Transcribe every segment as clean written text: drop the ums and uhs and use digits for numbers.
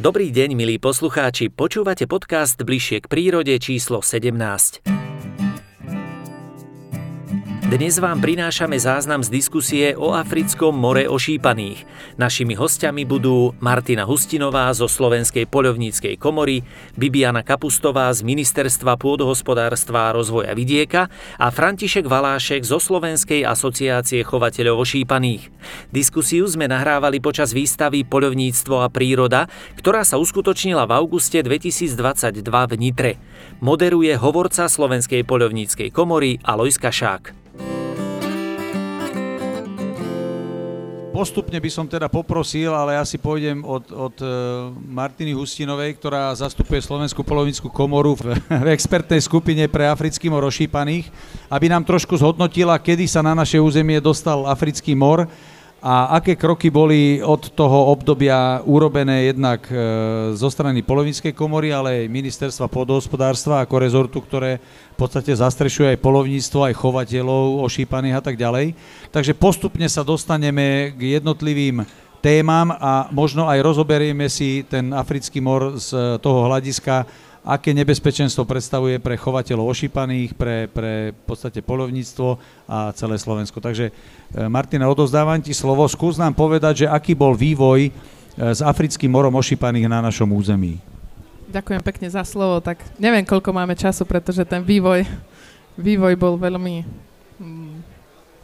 Dobrý deň, milí poslucháči, počúvate podcast Bližšie k prírode číslo 17. Dnes vám prinášame záznam z diskusie o africkom more ošípaných. Našimi hosťami budú Martina Hustinová zo Slovenskej poľovníckej komory, Bibiana Kapustová z Ministerstva pôdohospodárstva a rozvoja vidieka a František Valášek zo Slovenskej asociácie chovateľov ošípaných. Diskusiu sme nahrávali počas výstavy Poľovníctvo a príroda, ktorá sa uskutočnila v auguste 2022 v Nitre. Moderuje hovorca Slovenskej poľovníckej komory Alojz Kašák. Postupne by som teda poprosil, ale ja si pôjdem od Martiny Hustinovej, ktorá zastupuje Slovenskú poľovnícku komoru v expertnej skupine pre africký mor ošípaných, aby nám trošku zhodnotila, kedy sa na naše územie dostal africký mor a aké kroky boli od toho obdobia urobené jednak zo strany poľovníckej komory, ale aj ministerstva pôdohospodárstva ako rezortu, ktoré v podstate zastrešuje aj poľovníctvo, aj chovateľov ošípaných a tak ďalej. Takže postupne sa dostaneme k jednotlivým témam a možno aj rozoberieme si ten africký mor z toho hľadiska, aké nebezpečenstvo predstavuje pre chovateľov ošípaných, pre v podstate poľovníctvo a celé Slovensko. Takže Martina, odovzdávam ti slovo, skús nám povedať, že aký bol vývoj s africkým morom ošípaných na našom území. Ďakujem pekne za slovo, tak neviem, koľko máme času, pretože ten vývoj bol veľmi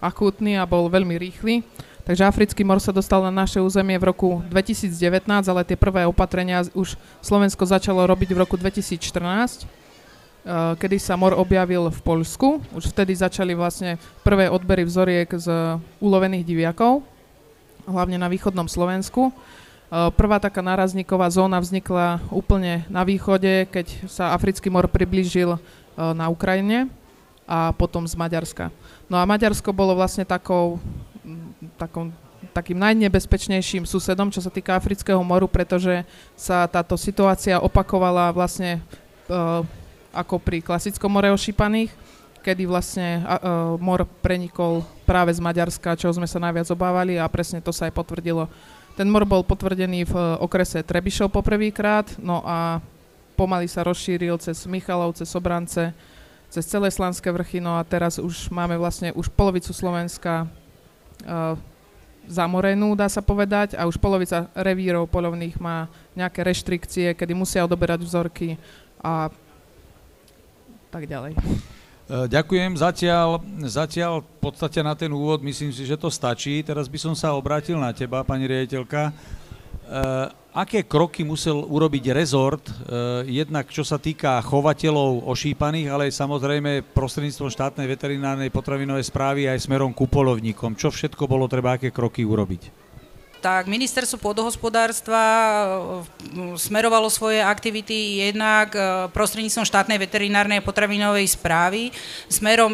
akútny a bol veľmi rýchly. Takže africký mor sa dostal na naše územie v roku 2019, ale tie prvé opatrenia už Slovensko začalo robiť v roku 2014, kedy sa mor objavil v Poľsku. Už vtedy začali vlastne prvé odbery vzoriek z ulovených diviakov, hlavne na východnom Slovensku. Prvá taká nárazníková zóna vznikla úplne na východe, keď sa africký mor priblížil na Ukrajine a potom z Maďarska. No a Maďarsko bolo vlastne takým najnebezpečnejším susedom, čo sa týka afrického moru, pretože sa táto situácia opakovala vlastne ako pri klasickom more ošípaných, kedy vlastne mor prenikol práve z Maďarska, čoho sme sa najviac obávali a presne to sa aj potvrdilo. Ten mor bol potvrdený v okrese Trebišov poprvýkrát, no a pomaly sa rozšíril cez Michalov, cez Sobrance, cez celé Slanské vrchy, no a teraz už máme vlastne už polovicu Slovenska zamorenú, dá sa povedať, a už polovica revírov poľovných má nejaké reštrikcie, kedy musia odoberať vzorky a tak ďalej. Ďakujem. Zatiaľ v podstate na ten úvod myslím si, že to stačí. Teraz by som sa obrátil na teba, pani riaditeľka. Aké kroky musel urobiť rezort, jednak čo sa týka chovateľov ošípaných, ale samozrejme prostredníctvom štátnej veterinárnej potravinovej správy aj smerom ku poľovníkom? Čo všetko bolo treba, aké kroky urobiť? Tak ministerstvo pôdohospodárstva smerovalo svoje aktivity jednak prostredníctvom štátnej veterinárnej a potravinovej správy smerom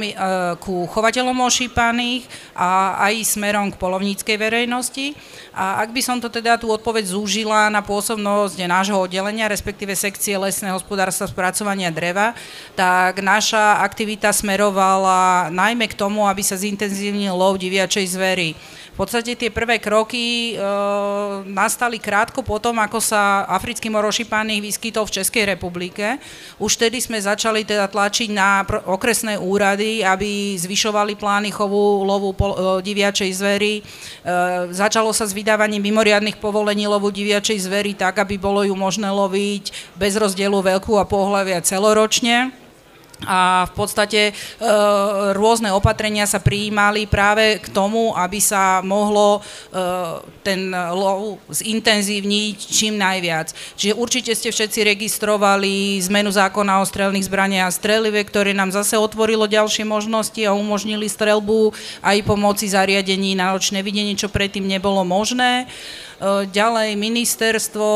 ku chovateľom ošípaných a aj smerom k poľovníckej verejnosti. A ak by som to teda tú odpoveď zúžila na pôsobnosť nášho oddelenia, respektíve sekcie lesného hospodárstva spracovania dreva, tak naša aktivita smerovala najmä k tomu, aby sa zintenzívnil lov diviačej zvery. V podstate tie prvé kroky nastali krátko potom, ako sa africký mor ošípaných vyskytol v Českej republike. Už vtedy sme začali teda tlačiť na okresné úrady, aby zvyšovali plány chovu lovu diviačej zvery. Začalo sa s vydávaním mimoriadnych povolení lovu diviačej zvery tak, aby bolo ju možné loviť bez rozdielu veľkú a pohlavia celoročne. A v podstate rôzne opatrenia sa prijímali práve k tomu, aby sa mohlo ten lov zintenzívniť čím najviac. Čiže určite ste všetci registrovali zmenu zákona o strelných zbraniach a strelive, ktoré nám zase otvorilo ďalšie možnosti a umožnili streľbu aj pomoci zariadení na nočné videnie, čo predtým nebolo možné. Ďalej ministerstvo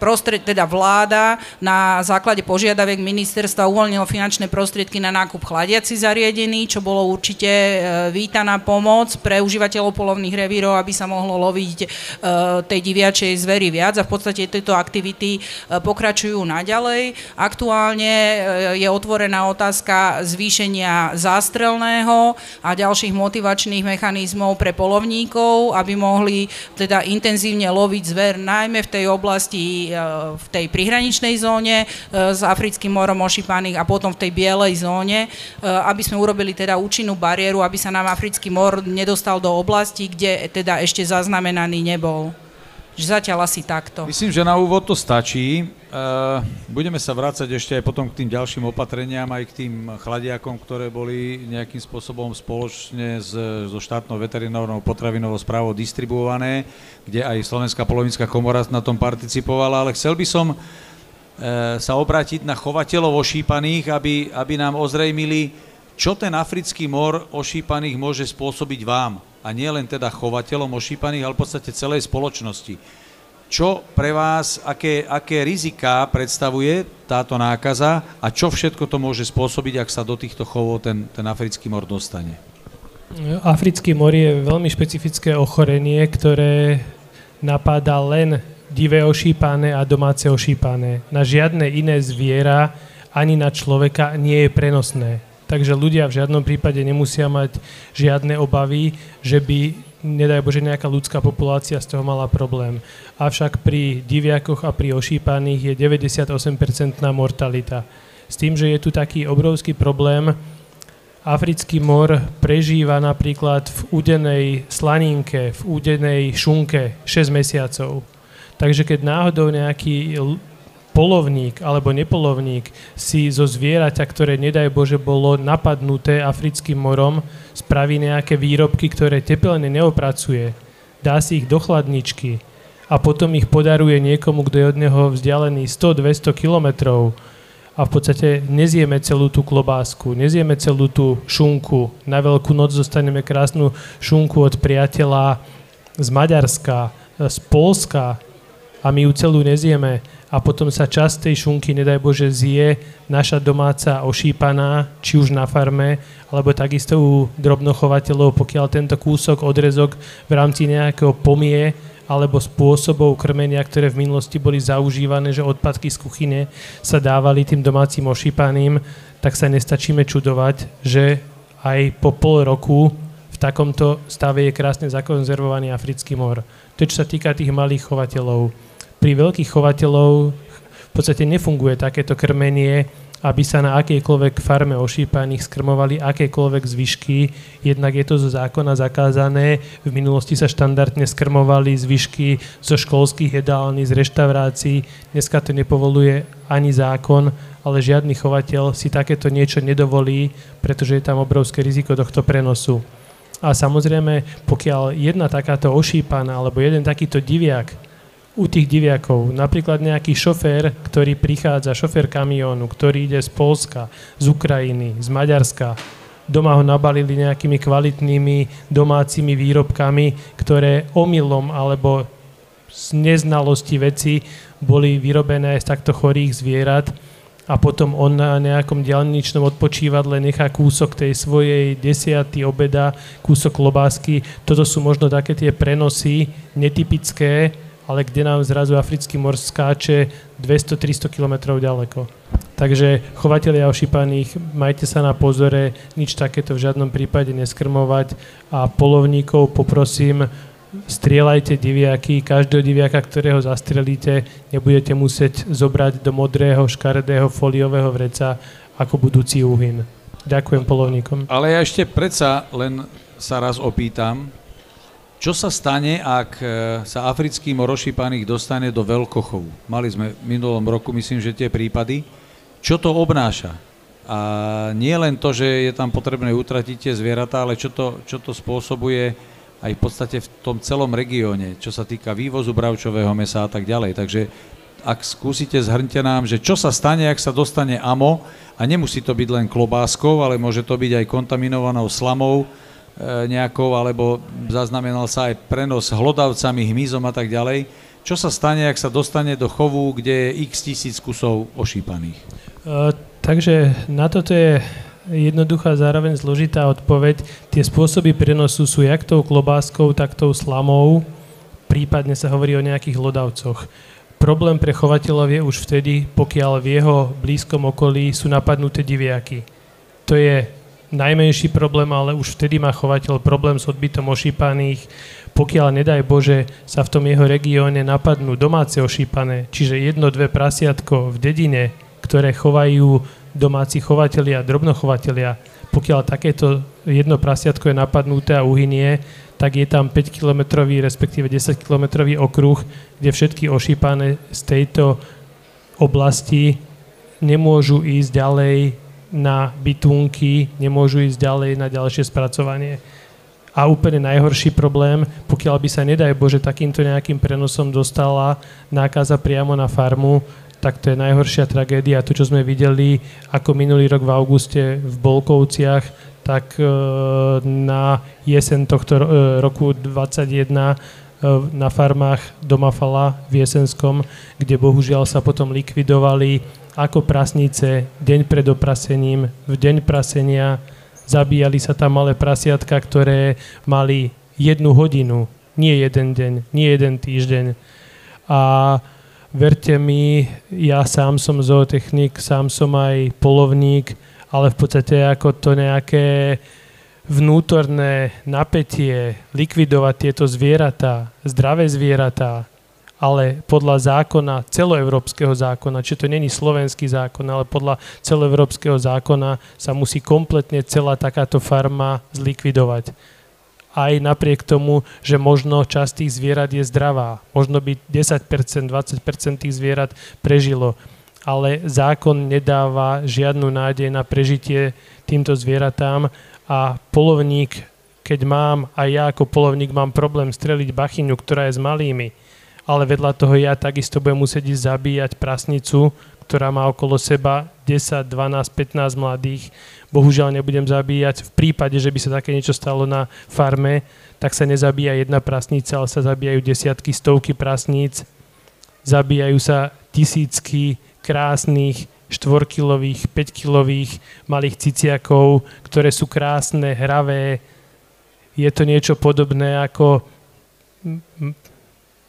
teda vláda na základe požiadaviek ministerstva uvoľnilo finančné prostriedky na nákup chladiacich zariadení, čo bolo určite vítaná pomoc pre užívateľov polovných revírov, aby sa mohlo loviť tej diviačej zveri viac a v podstate tieto aktivity pokračujú naďalej. Aktuálne je otvorená otázka zvýšenia zástrelného a ďalších motivačných mechanizmov pre polovníkov, aby mohli teda intenzívne loviť zver, najmä v tej oblasti, v tej prihraničnej zóne s Africkým morom ošípaných a potom v tej bielej zóne, aby sme urobili teda účinnú bariéru, aby sa nám Africký mor nedostal do oblasti, kde teda ešte zaznamenaný nebol. Zatiaľ asi takto. Myslím, že na úvod to stačí. Budeme sa vrácať ešte aj potom k tým ďalším opatreniam, aj k tým chladiakom, ktoré boli nejakým spôsobom spoločne so štátnou veterinárnou potravinovou správou distribuované, kde aj Slovenská polovnícka komora na tom participovala, ale chcel by som sa obrátiť na chovateľov ošípaných, aby nám ozrejmili, čo ten africký mor ošípaných môže spôsobiť vám. A nie len teda chovateľom ošípaných, ale v podstate celej spoločnosti. Čo pre vás, aké riziká predstavuje táto nákaza a čo všetko to môže spôsobiť, ak sa do týchto chovov ten africký mor dostane? Africký mor je veľmi špecifické ochorenie, ktoré napáda len divé ošípané a domáce ošípané. Na žiadne iné zviera ani na človeka nie je prenosné. Takže ľudia v žiadnom prípade nemusia mať žiadne obavy, že by, nedaj Bože, nejaká ľudská populácia z toho mala problém. Avšak pri diviakoch a pri ošípaných je 98% mortalita. S tým, že je tu taký obrovský problém, africký mor prežíva napríklad v údenej slaninke, v údenej šunke 6 mesiacov. Takže keď náhodou nejaký polovník alebo nepolovník si zo zvieraťa, ktoré nedaj Bože bolo napadnuté africkým morom, spraví nejaké výrobky, ktoré tepelne neopracuje, dá si ich do chladničky a potom ich podaruje niekomu, kto je od neho vzdialený 100-200 kilometrov a v podstate nezjeme celú tú klobásku, nezjeme celú tú šunku, na Veľkú noc dostaneme krásnu šunku od priateľa z Maďarska, z Polska a my ju celú nezjeme. A potom sa časť tej šunky, nedaj Bože, zje naša domáca ošípaná, či už na farme, alebo takisto u drobnochovateľov, pokiaľ tento kúsok, odrezok v rámci nejakého pomie alebo spôsobov krmenia, ktoré v minulosti boli zaužívané, že odpadky z kuchyne sa dávali tým domácim ošípaným, tak sa nestačíme čudovať, že aj po pol roku v takomto stave je krásne zakonzervovaný africký mor. To, čo sa týka tých malých chovateľov. Pri veľkých chovateľov v podstate nefunguje takéto krmenie, aby sa na akejkoľvek farme ošípaných skrmovali akékoľvek zvyšky, jednak je to zo zákona zakázané, v minulosti sa štandardne skrmovali zvyšky zo školských jedální, z reštaurácií, dneska to nepovoluje ani zákon, ale žiadny chovateľ si takéto niečo nedovolí, pretože je tam obrovské riziko tohto prenosu. A samozrejme, pokiaľ jedna takáto ošípaná alebo jeden takýto diviak u tých diviakov, napríklad nejaký šofér, ktorý prichádza, šofér kamiónu, ktorý ide z Polska, z Ukrajiny, z Maďarska, doma ho nabalili nejakými kvalitnými domácimi výrobkami, ktoré omylom alebo z neznalosti veci boli vyrobené z takto chorých zvierat a potom on na nejakom diaľničnom odpočívadle nechá kúsok tej svojej desiaty obeda, kúsok klobásky. Toto sú možno také tie prenosy netypické, ale kde nám zrazu africký mor skáče 200-300 km ďaleko. Takže chovatelia ošípaných, majte sa na pozore, nič takéto v žiadnom prípade neskrmovať a polovníkov poprosím, strieľajte diviaky, každého diviaka, ktorého zastrelíte, nebudete musieť zobrať do modrého, škaredého, foliového vreca ako budúci úhyn. Ďakujem polovníkom. Ale ja ešte predsa len sa raz opýtam, čo sa stane, ak sa africký mor ošípaných dostane do veľkochovu? Mali sme v minulom roku, myslím, že tie prípady. Čo to obnáša? A nie len to, že je tam potrebné utratiť tie zvieratá, ale čo to spôsobuje aj v podstate v tom celom regióne, čo sa týka vývozu bravčového mäsa a tak ďalej. Takže ak skúsite, zhrňte nám, že čo sa stane, ak sa dostane AMO, a nemusí to byť len klobáskou, ale môže to byť aj kontaminovanou slamou, nejakou, alebo zaznamenal sa aj prenos hlodavcami, hmyzom a tak ďalej. Čo sa stane, ak sa dostane do chovu, kde je x tisíc kusov ošípaných? Takže na toto je jednoduchá, zároveň zložitá odpoveď. Tie spôsoby prenosu sú jak tou klobáskou, tak tou slamou, prípadne sa hovorí o nejakých lodavcoch. Problém pre chovateľov je už vtedy, pokiaľ v jeho blízkom okolí sú napadnuté diviaky. To je najmenší problém, ale už vtedy má chovateľ problém s odbytom ošípaných, pokiaľ, nedaj Bože, sa v tom jeho regióne napadnú domáce ošípané, čiže jedno, dve prasiatko v dedine, ktoré chovajú domáci chovatelia, drobnochovatelia. Pokiaľ takéto jedno prasiatko je napadnuté a uhynie, tak je tam 5-kilometrový, respektíve 10-kilometrový okruh, kde všetky ošípané z tejto oblasti nemôžu ísť ďalej na bytunky, nemôžu ísť ďalej na ďalšie spracovanie. A úplne najhorší problém, pokiaľ by sa, nedaj Bože, takýmto nejakým prenosom dostala nákaza priamo na farmu, tak to je najhoršia tragédia. To, čo sme videli ako minulý rok v auguste v Bolkovciach, tak na jeseň tohto roku 2021 na farmách Domafala v Jesenskom, kde bohužiaľ sa potom likvidovali ako prasnice, deň pred oprasením, v deň prasenia. Zabíjali sa tam malé prasiatka, ktoré mali 1 hodinu, nie 1 deň, nie 1 týždeň. A verte mi, ja sám som zootechnik, sám som aj polovník, ale v podstate ako to nejaké vnútorné napätie, likvidovať tieto zvieratá, zdravé zvieratá, ale podľa zákona, celoeurópskeho zákona, čiže to není slovenský zákon, ale podľa celoeurópskeho zákona sa musí kompletne celá takáto farma zlikvidovať. Aj napriek tomu, že možno časť tých zvierat je zdravá, možno by 10%, 20% tých zvierat prežilo, ale zákon nedáva žiadnu nádej na prežitie týmto zvieratám a polovník, keď mám, aj ja ako polovník mám problém streliť bachyňu, ktorá je s malými, ale vedľa toho ja takisto budem musieť ísť zabíjať prasnicu, ktorá má okolo seba 10, 12, 15 mladých. Bohužiaľ nebudem zabíjať. V prípade, že by sa také niečo stalo na farme, tak sa nezabíja jedna prasnica, ale sa zabíjajú desiatky, stovky prasníc. Zabíjajú sa tisícky krásnych 4-kilových, 5-kilových malých ciciakov, ktoré sú krásne, hravé. Je to niečo podobné ako...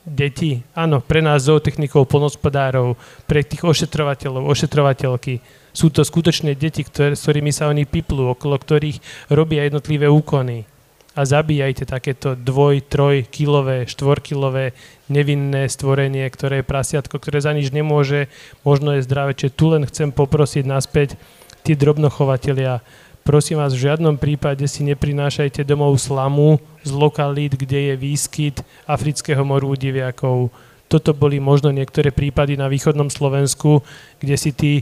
Deti, áno, pre nás zootechnikov, poľnohospodárov, pre tých ošetrovateľov, ošetrovateľky. Sú to skutočné deti, s ktorými sa oni piplú, okolo ktorých robia jednotlivé úkony. A zabíjajte takéto 2-3-kilové, 4-kilové nevinné stvorenie, ktoré je prasiatko, ktoré za nič nemôže, možno je zdravé. Čiže tu len chcem poprosiť naspäť tí drobnochovatelia. Prosím vás, v žiadnom prípade si neprinášajte domov slamu z lokalít, kde je výskyt afrického moru diviakov. Toto boli možno niektoré prípady na východnom Slovensku, kde si tí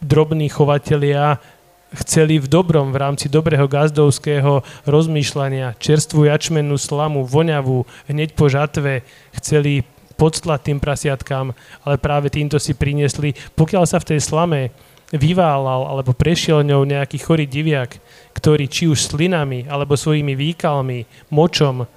drobní chovatelia chceli v dobrom, v rámci dobrého gazdovského rozmýšľania čerstvú jačmennú slamu, voňavú, hneď po žatve chceli podstlať tým prasiatkám, ale práve týmto si priniesli, pokiaľ sa v tej slame vyválal alebo prešiel ňou nejaký chorý diviak, ktorý či už slinami alebo svojimi výkalmi, močom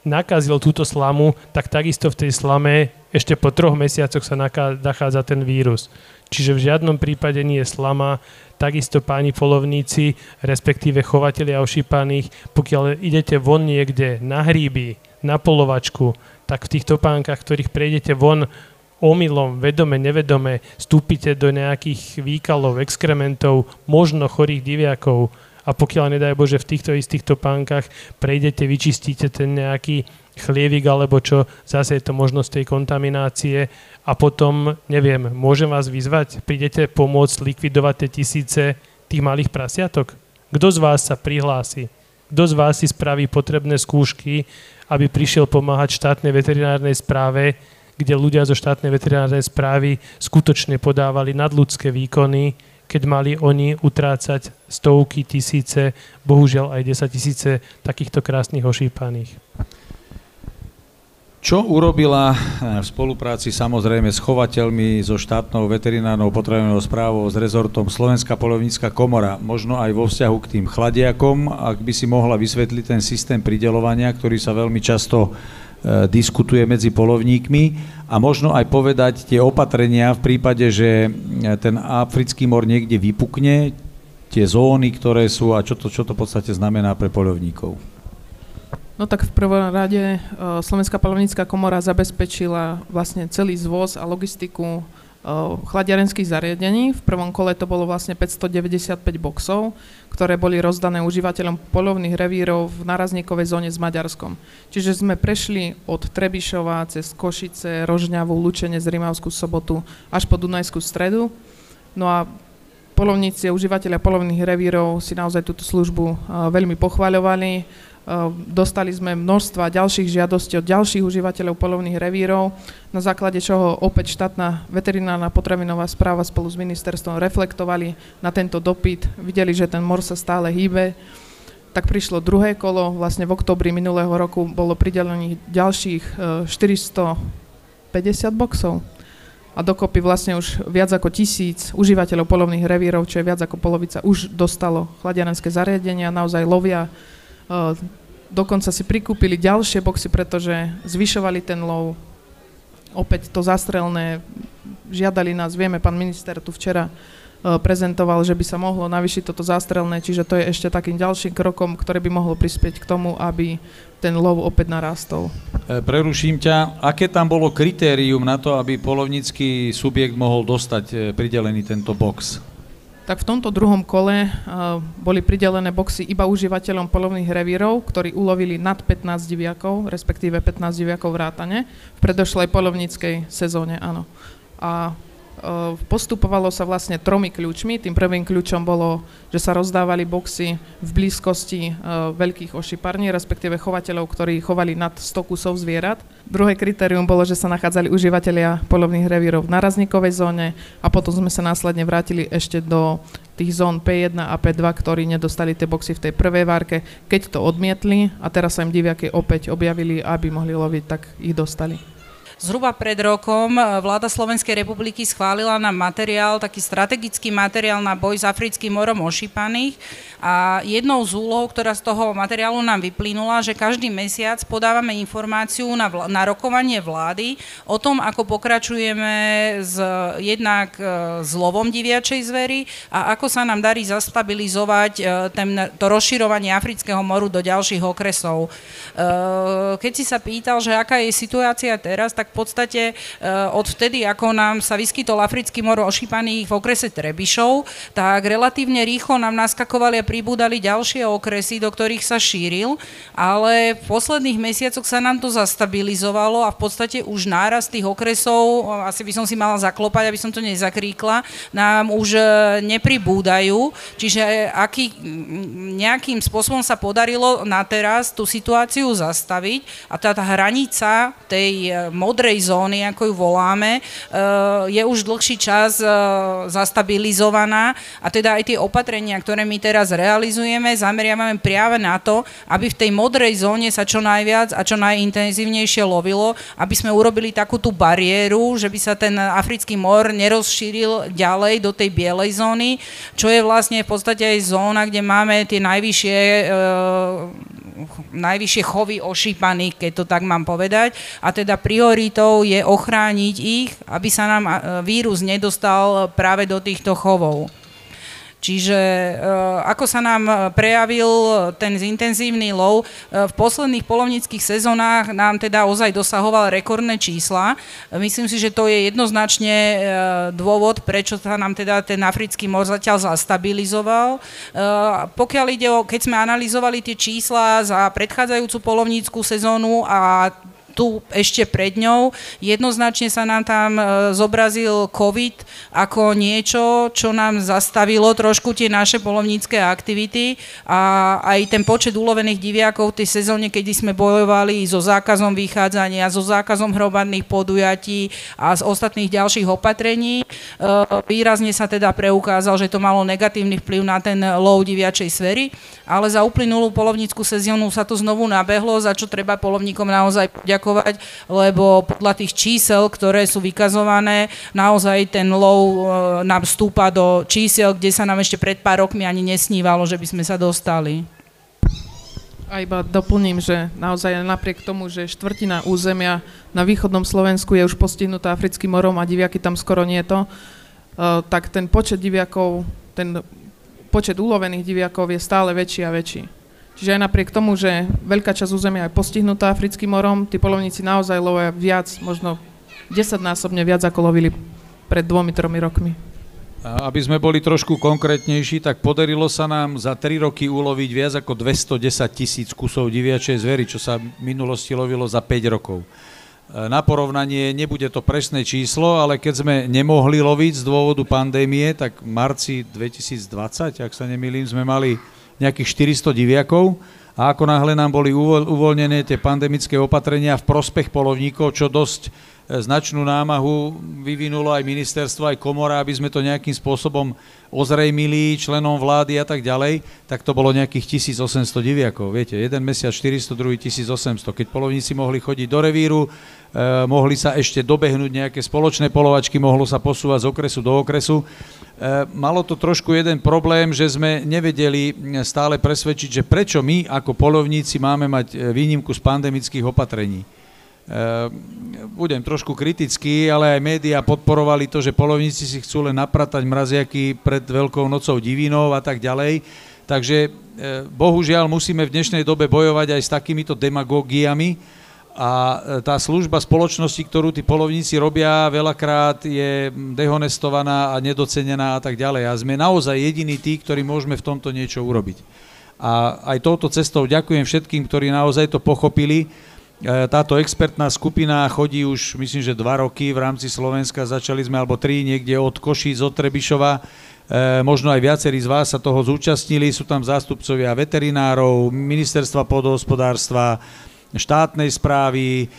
nakazil túto slamu, tak takisto v tej slame ešte po 3 mesiacoch sa nachádza ten vírus. Čiže v žiadnom prípade nie je slama, takisto páni polovníci, respektíve chovatelia ošípaných, pokiaľ idete von niekde na hríby, na polovačku, tak v tých topánkach, ktorých prejdete von, omylom, vedome, nevedome, vstúpite do nejakých výkalov, exkrementov, možno chorých diviakov a pokiaľ, nedaj Bože, v týchto istých topánkach prejdete, vyčistíte ten nejaký chlievik alebo čo, zase je to možnosť tej kontaminácie a potom, neviem, môžem vás vyzvať, prídete pomôcť likvidovať tie tisíce tých malých prasiatok? Kto z vás sa prihlási? Kto z vás si spraví potrebné skúšky, aby prišiel pomáhať štátnej veterinárnej správe, kde ľudia zo štátnej veterinárnej správy skutočne podávali nadľudské výkony, keď mali oni utrácať stovky, tisíce, bohužiaľ aj 10 000 takýchto krásnych ošípaných. Čo urobila v spolupráci samozrejme s chovateľmi, so štátnou veterinárnou potravinovou správou, s rezortom Slovenská poľovnícka komora, možno aj vo vzťahu k tým chladiakom, ak by si mohla vysvetliť ten systém prideľovania, ktorý sa veľmi často diskutuje medzi poľovníkmi a možno aj povedať tie opatrenia v prípade, že ten africký mor niekde vypukne, tie zóny, ktoré sú a čo to v podstate znamená pre poľovníkov. No tak v prvom rade Slovenská poľovnícka komora zabezpečila vlastne celý zvoz a logistiku chladiarenských zariadení. V prvom kole to bolo vlastne 595 boxov, ktoré boli rozdané užívateľom poľovných revírov v nárazníkovej zóne s Maďarskom. Čiže sme prešli od Trebišova cez Košice, Rožňavu, Lučenec, Rimavskú Sobotu až po Dunajskú Stredu. No a poľovníci, užívateľia poľovných revírov si naozaj túto službu veľmi pochváľovali. Dostali sme množstva ďalších žiadostí od ďalších užívateľov poľovných revírov, na základe čoho opäť štátna veterinárna potravinová správa spolu s ministerstvom reflektovali na tento dopyt, videli, že ten mor sa stále hýbe. Tak prišlo druhé kolo, vlastne v októbri minulého roku bolo pridelených ďalších 450 boxov a dokopy vlastne už viac ako 1000 užívateľov poľovných revírov, čo je viac ako polovica, už dostalo chladiarenské zariadenia, naozaj lovia. Dokonca si prikúpili ďalšie boxy, pretože zvyšovali ten lov. Opäť to zastrelné, žiadali nás, vieme, pán minister tu včera prezentoval, že by sa mohlo navýšiť toto zastrelné, čiže to je ešte takým ďalším krokom, ktoré by mohlo prispieť k tomu, aby ten lov opäť narastol. Preruším ťa. Aké tam bolo kritérium na to, aby poľovnícky subjekt mohol dostať pridelený tento box? Tak v tomto druhom kole boli pridelené boxy iba užívateľom poľovných revírov, ktorí ulovili nad 15 diviakov, respektíve 15 diviakov vrátane, v predošlej poľovníckej sezóne, áno. A postupovalo sa vlastne 3 kľúčmi. Tým prvým kľúčom bolo, že sa rozdávali boxy v blízkosti veľkých ošíparní, respektíve chovateľov, ktorí chovali nad 100 kusov zvierat. Druhé kritérium bolo, že sa nachádzali užívateľia poľovných revírov v nárazníkovej zóne a potom sme sa následne vrátili ešte do tých zón P1 a P2, ktorí nedostali tie boxy v tej prvej várke, keď to odmietli a teraz sa im diviaky opäť objavili, aby mohli loviť, tak ich dostali. Zhruba pred rokom vláda Slovenskej republiky schválila nám materiál, taký strategický materiál na boj s africkým morom ošípaných a jednou z úloh, ktorá z toho materiálu nám vyplynula, že každý mesiac podávame informáciu na rokovanie vlády o tom, ako pokračujeme jednak s lovom diviačej zvery a ako sa nám darí zastabilizovať to rozširovanie afrického moru do ďalších okresov. Keď si sa pýtal, že aká je situácia teraz, tak v podstate odvtedy, ako nám sa vyskytol africký mor ošípaných v okrese Trebišov, tak relatívne rýchlo nám naskakovali a pribúdali ďalšie okresy, do ktorých sa šíril, ale v posledných mesiacoch sa nám to zastabilizovalo a v podstate už nárast tých okresov, asi by som si mala zaklopať, aby som to nezakríkla, nám už nepribúdajú, čiže nejakým spôsobom sa podarilo na teraz tú situáciu zastaviť a tá hranica tej modrej zóny, ako ju voláme, je už dlhší čas zastabilizovaná a teda aj tie opatrenia, ktoré my teraz realizujeme, zameriavame práve na to, aby v tej modrej zóne sa čo najviac a čo najintenzívnejšie lovilo, aby sme urobili takú tú bariéru, že by sa ten africký mor nerozšíril ďalej do tej bielej zóny, čo je vlastne v podstate aj zóna, kde máme tie najvyššie chovy ošípaných, keď to tak mám povedať. A teda prioritou je ochrániť ich, aby sa nám vírus nedostal práve do týchto chovov. Čiže ako sa nám prejavil ten zintenzívny lov, v posledných poľovníckych sezónach nám teda ozaj dosahoval rekordné čísla. Myslím si, že to je jednoznačne dôvod, prečo sa nám teda ten africký mor zatiaľ zastabilizoval. Pokiaľ ide keď sme analyzovali tie čísla za predchádzajúcu poľovnícku sezónu a tu ešte pred ňou. Jednoznačne sa nám tam zobrazil COVID ako niečo, čo nám zastavilo trošku tie naše poľovnícke aktivity a aj ten počet ulovených diviakov v tej sezóne, kedy sme bojovali so zákazom vychádzania, so zákazom hromadných podujatí a z ostatných ďalších opatrení. Výrazne sa teda preukázal, že to malo negatívny vplyv na ten lov diviačej sféry, ale za uplynulú poľovnícku sezónu sa to znovu nabehlo, za čo treba poľovníkom naozaj poďakovať, lebo podľa tých čísel, ktoré sú vykazované, naozaj ten lov nám vstúpa do čísel, kde sa nám ešte pred pár rokmi ani nesnívalo, že by sme sa dostali. A iba doplním, že naozaj napriek tomu, že štvrtina územia na východnom Slovensku je už postihnutá africkým morom a diviaky tam skoro nie je to, tak ten počet diviakov, ten počet ulovených diviakov je stále väčší a väčší. Čiže aj napriek tomu, že veľká časť územia je postihnutá africkým morom, tí polovníci naozaj lovia viac, možno 10-násobne viac ako lovili pred 2-3 rokmi. Aby sme boli trošku konkrétnejší, tak podarilo sa nám za 3 roky uloviť viac ako 210 000 kusov diviačej zvery, čo sa v minulosti lovilo za 5 rokov. Na porovnanie, nebude to presné číslo, ale keď sme nemohli loviť z dôvodu pandémie, tak v marci 2020, ak sa nemýlim, sme mali nejakých 400 diviakov a ako náhle nám boli uvoľnené tie pandemické opatrenia v prospech polovníkov, čo dosť značnú námahu vyvinulo aj ministerstvo, aj komora, aby sme to nejakým spôsobom ozrejmili členom vlády a tak ďalej, tak to bolo nejakých 1800 diviakov. Viete, jeden mesiac 400, druhý 1800. Keď polovníci mohli chodiť do revíru, mohli sa ešte dobehnúť nejaké spoločné polovačky, mohlo sa posúvať z okresu do okresu. Malo to trošku jeden problém, že sme nevedeli stále presvedčiť, že prečo my ako poľovníci máme mať výnimku z pandemických opatrení. Budem trošku kritický, ale aj médiá podporovali to, že poľovníci si chcú len napratať mraziaky pred Veľkou nocou divinov a tak ďalej. Takže bohužiaľ musíme v dnešnej dobe bojovať aj s takýmito demagógiami a tá služba spoločnosti, ktorú tí poľovníci robia, veľakrát je dehonestovaná a nedocenená a tak ďalej. A sme naozaj jediní tí, ktorí môžeme v tomto niečo urobiť. A aj touto cestou ďakujem všetkým, ktorí naozaj to pochopili. Táto expertná skupina chodí už, myslím, že 2 roky v rámci Slovenska, začali sme, alebo 3, niekde od Košíc, od Trebišova, možno aj viacerí z vás sa toho zúčastnili, sú tam zástupcovia veterinárov, ministerstva pôdohospodárstva, štátnej správy,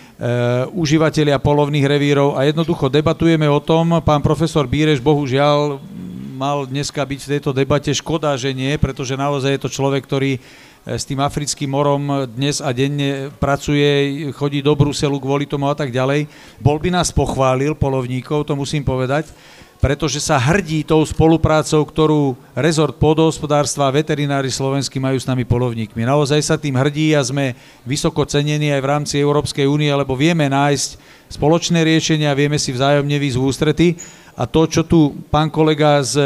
užívateľia polovných revírov a jednoducho debatujeme o tom. Pán profesor Bíreš bohužiaľ mal dneska byť v tejto debate, škoda, že nie, pretože naozaj je to človek, ktorý s tým africkým morom dnes a denne pracuje, chodí do Bruselu kvôli tomu a tak ďalej. Bol by nás pochválil, poľovníkov, to musím povedať, pretože sa hrdí tou spoluprácou, ktorú rezort pôdohospodárstva a veterinári slovenskí majú s nami poľovníkmi. Naozaj sa tým hrdí a sme vysoko cenení aj v rámci Európskej únie, lebo vieme nájsť spoločné riešenia, vieme si vzájomne výjsť v ústrety. A to, čo tu pán kolega z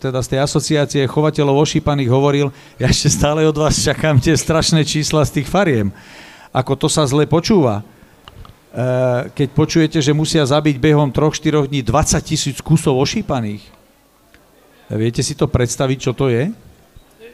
tej asociácie chovateľov ošípaných hovoril, ja ešte stále od vás čakám tie strašné čísla z tých fariem. Ako to sa zle počúva. Keď počujete, že musia zabiť behom 3-4 dní 20 000 kusov ošípaných. Viete si to predstaviť, čo to je?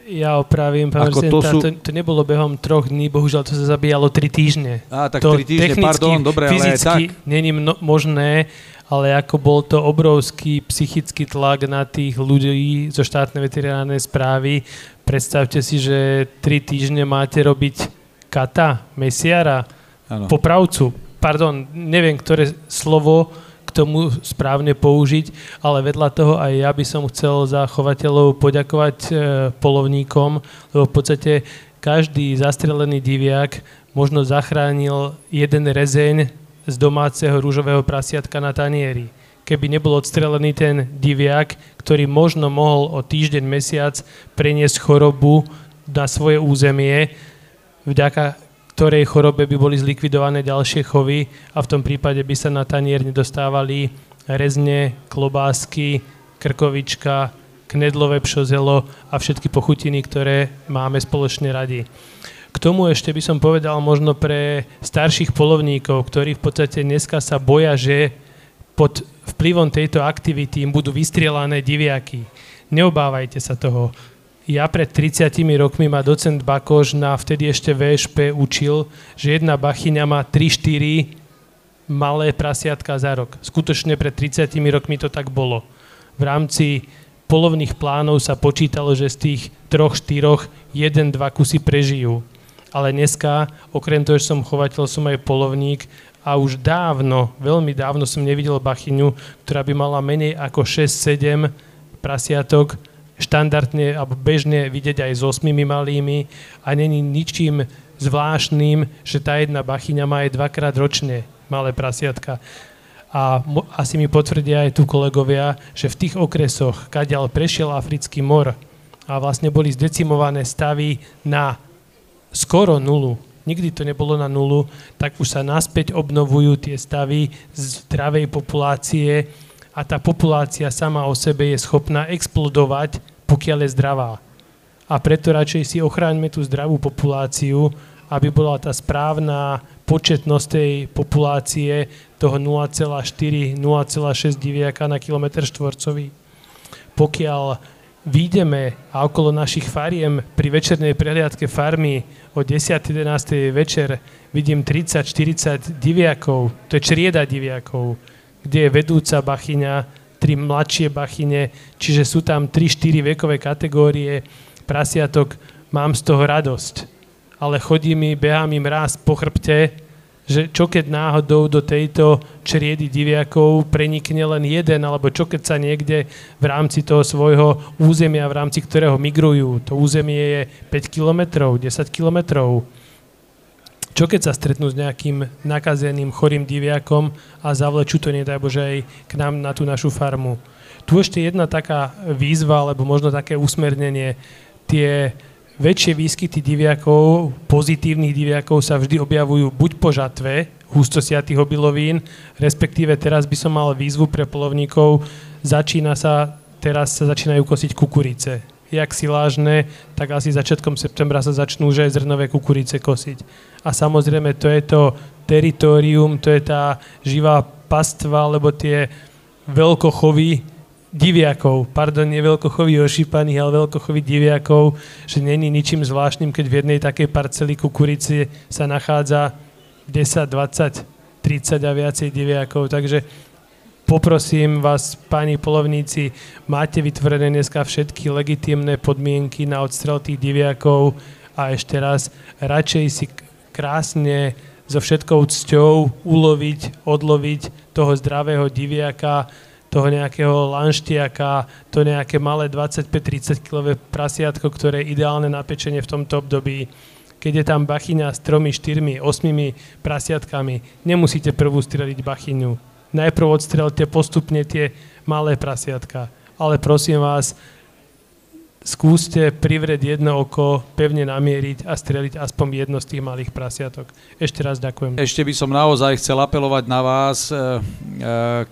Ja opravím, pán prezident, to nebolo behom 3 dní, bohužiaľ to sa zabíjalo 3 týždne. Á, tak 3 týždne, pardon, dobre, ale tak. Není možné, ale ako bol to obrovský psychický tlak na tých ľudí zo štátnej veterinárnej správy. Predstavte si, že 3 týždne máte robiť kata, mesiara, popravcu. Pardon, neviem, ktoré slovo k tomu správne použiť, ale vedľa toho aj ja by som chcel za chovateľov poďakovať poľovníkom, lebo v podstate každý zastrelený diviak možno zachránil jeden rezeň z domáceho rúžového prasiatka na tanieri. Keby nebol odstrelený ten diviak, ktorý možno mohol o týždeň, mesiac preniesť chorobu na svoje územie, vďaka ktorej chorobe by boli zlikvidované ďalšie chovy a v tom prípade by sa na tanier nedostávali rezne, klobásky, krkovička, knedlové pšozelo a všetky pochutiny, ktoré máme spoločne radi. K tomu ešte by som povedal možno pre starších poľovníkov, ktorí v podstate dneska sa boja, že pod vplyvom tejto aktivity im budú vystrielané diviaky. Neobávajte sa toho. Ja pred 30 rokmi ma docent Bakoš na vtedy ešte VŠP učil, že jedna bachyňa má 3-4 malé prasiatka za rok. Skutočne pred 30 rokmi to tak bolo. V rámci polovných plánov sa počítalo, že z tých 3-4 1-2 kusy prežijú. Ale dneska, okrem toho, že som chovateľ, som aj polovník a už dávno, veľmi dávno som nevidel bachyňu, ktorá by mala menej ako 6-7 prasiatok, štandardne alebo bežne vidieť aj s 8 malými a není ničím zvláštnym, že tá jedna bachyňa má aj 2-krát ročne malé prasiatka. A asi mi potvrdia aj tu kolegovia, že v tých okresoch, kadiaľ prešiel africký mor a a vlastne boli zdecimované stavy na skoro nulu. Nikdy to nebolo na nulu, tak už sa naspäť obnovujú tie stavy z zdravej populácie a tá populácia sama o sebe je schopná explodovať, pokiaľ je zdravá. A preto radšej si ochráňme tú zdravú populáciu, aby bola tá správna početnosť tej populácie toho 0,4-0,6 diviaka na kilometr štvorcový. Pokiaľ výjdeme a okolo našich fariem pri večernej prehliadke farmy o 10.11. večer vidím 30-40 diviakov, to je črieda diviakov, kde je vedúca bachyňa, tri mladšie bachyne, čiže sú tam 3-4 vekové kategórie prasiatok, mám z toho radosť. Ale chodí mi, behá mi mráz po chrbte, že čo keď náhodou do tejto čriedy diviakov prenikne len jeden, alebo čo keď sa niekde v rámci toho svojho územia, v rámci ktorého migrujú, to územie je 5 kilometrov, 10 kilometrov. Čo keď sa stretnú s nejakým nakazeným, chorým diviakom a zavlečú to, nedaj Bože, aj k nám na tú našu farmu. Tu ešte jedna taká výzva, alebo možno také usmernenie, tie väčšie výskyty diviakov, pozitívnych diviakov sa vždy objavujú buď po žatve hustosiatých obilovín, respektíve teraz by som mal výzvu pre polovníkov, teraz sa začínajú kosiť kukurice. Jak silážne, tak asi začiatkom septembra sa začnú už aj zrnové kukurice kosiť. A samozrejme to je to teritorium, to je tá živá pastva, lebo tie veľkochovy diviakov, pardon, nie veľkochovy ošípaných, ale veľkochovy diviakov, že není ničím zvláštnym, keď v jednej takej parceli kukurici sa nachádza 10, 20, 30 a viacej diviakov. Takže poprosím vás, páni polovníci, máte vytvorené dneska všetky legitímne podmienky na odstrel tých diviakov a ešte raz, radšej si krásne so všetkou cťou uloviť, odloviť toho zdravého diviaka, toho nejakého lanštiaka, to nejaké malé 25-30 kg prasiatko, ktoré je ideálne na pečenie v tomto období. Keď je tam bachyňa s 3, 4, 8 prasiatkami, nemusíte prvú streliť bachyňu. Najprv odstrelte postupne tie malé prasiatka. Ale prosím vás, skúste privred jedno oko, pevne namieriť a streliť aspoň jedno z tých malých prasiatok. Ešte raz ďakujem. Ešte by som naozaj chcel apelovať na vás,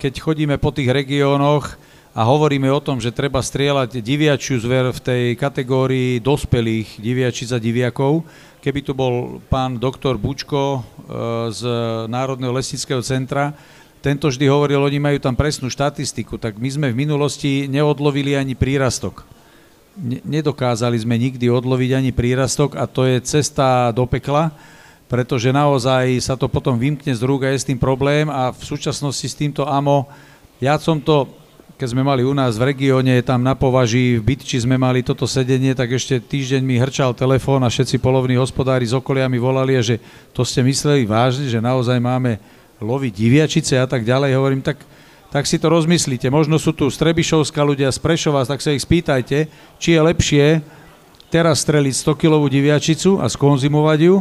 keď chodíme po tých regiónoch a hovoríme o tom, že treba strieľať diviačiu zver v tej kategórii dospelých diviačic a diviakov. Keby tu bol pán doktor Bučko z Národného lesnického centra, tento vždy hovoril, oni majú tam presnú štatistiku, tak my sme v minulosti neodlovili ani prírastok. Nedokázali sme nikdy odloviť ani prírastok a to je cesta do pekla, pretože naozaj sa to potom vymkne z rúk a je s tým problém a v súčasnosti s týmto AMO, ja som to, keď sme mali u nás v regióne, tam na Považí, v Bytči sme mali toto sedenie, tak ešte týždeň mi hrčal telefón a všetci polovní hospodári z okolia mi volali, že to ste mysleli vážne, že naozaj máme loviť diviačice a tak ďalej, hovorím, tak si to rozmyslíte. Možno sú tu strebišovská ľudia z Prešova, tak sa ich spýtajte, či je lepšie teraz streliť 100-kilovú diviačicu a skonzumovať ju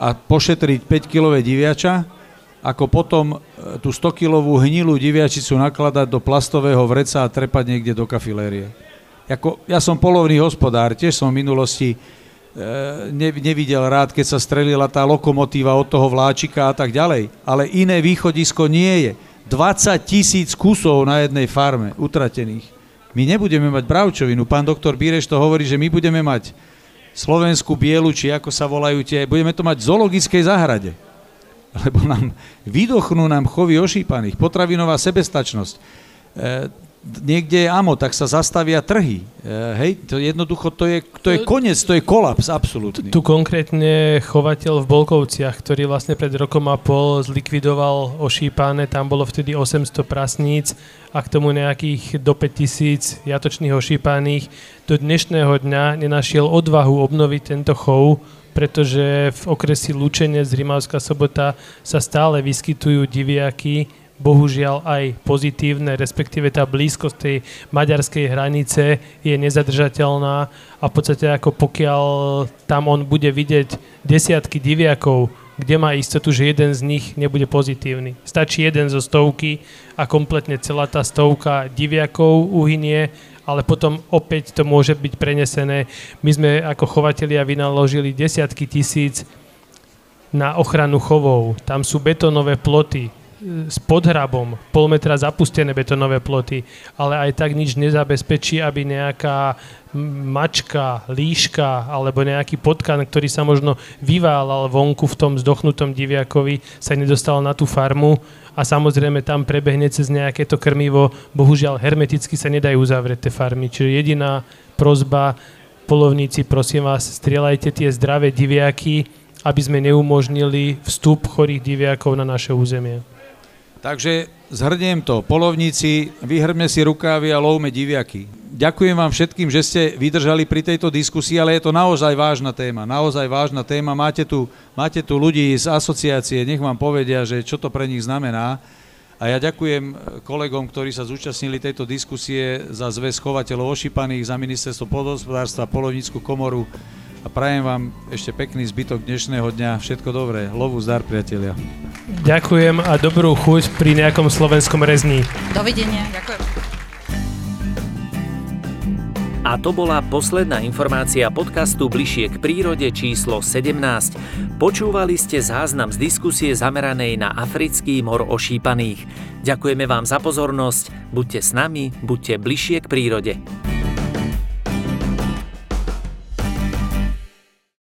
a pošetriť 5-kilové diviača, ako potom tú 100-kilovú hnilú diviačicu nakladať do plastového vreca a trepať niekde do kafilérie. Ja som polovný hospodár, tiež som v minulosti nevidel rád, keď sa strelila tá lokomotíva od toho vláčika a tak ďalej, ale iné východisko nie je. 20 000 kusov na jednej farme utratených. My nebudeme mať bravčovinu. Pán doktor Bíreš to hovorí, že my budeme mať slovenskú bielu, či ako sa volajú tie, budeme to mať v zoologickej záhrade. Lebo nám vydochnú nám chovy ošípaných, potravinová sebestačnosť. Niekde je AMO, tak sa zastavia trhy. Hej, to jednoducho to je koniec, to je kolaps absolútny. Tu konkrétne chovateľ v Bolkovciach, ktorý vlastne pred rokom a pol zlikvidoval ošípané, tam bolo vtedy 800 prasníc a k tomu nejakých do 5000 jatočných ošípaných. Do dnešného dňa nenašiel odvahu obnoviť tento chov, pretože v okresi Lučenec, Rimavská Sobota sa stále vyskytujú diviaky, bohužiaľ aj pozitívne, respektíve tá blízkosť tej maďarskej hranice je nezadržateľná a v podstate ako pokiaľ tam on bude vidieť desiatky diviakov, kde má istotu, že jeden z nich nebude pozitívny. Stačí jeden zo stovky a kompletne celá tá stovka diviakov uhynie, ale potom opäť to môže byť prenesené. My sme ako chovatelia vynaložili desiatky tisíc na ochranu chovov. Tam sú betónové ploty s podhrabom, pol metra zapustené betónové ploty, ale aj tak nič nezabezpečí, aby nejaká mačka, líška alebo nejaký potkan, ktorý sa možno vyválal vonku v tom zdochnutom diviakovi, sa nedostal na tú farmu a samozrejme tam prebehne cez nejaké to krmivo. Bohužiaľ hermeticky sa nedajú uzavrieť tie farmy. Čiže jediná prosba, polovníci, prosím vás, strieľajte tie zdravé diviaky, aby sme neumožnili vstup chorých diviakov na naše územie. Takže zhrniem to, polovníci, vyhrme si rukávy a lovme diviaky. Ďakujem vám všetkým, že ste vydržali pri tejto diskusii, ale je to naozaj vážna téma, naozaj vážna téma. Máte tu ľudí z asociácie, nech vám povedia, že čo to pre nich znamená. A ja ďakujem kolegom, ktorí sa zúčastnili tejto diskusie, za Zväz chovateľov ošípaných, za Ministerstvo pôdohospodárstva, Polovnícku komoru, a prajem vám ešte pekný zbytok dnešného dňa. Všetko dobré. Lovu zdar, priatelia. Ďakujem a dobrú chuť pri nejakom slovenskom rezni. Dovidenia. Ďakujem. A to bola posledná informácia podcastu Bližšie k prírode číslo 17. Počúvali ste záznam z diskusie zameranej na africký mor ošípaných. Ďakujeme vám za pozornosť. Buďte s nami, buďte bližšie k prírode.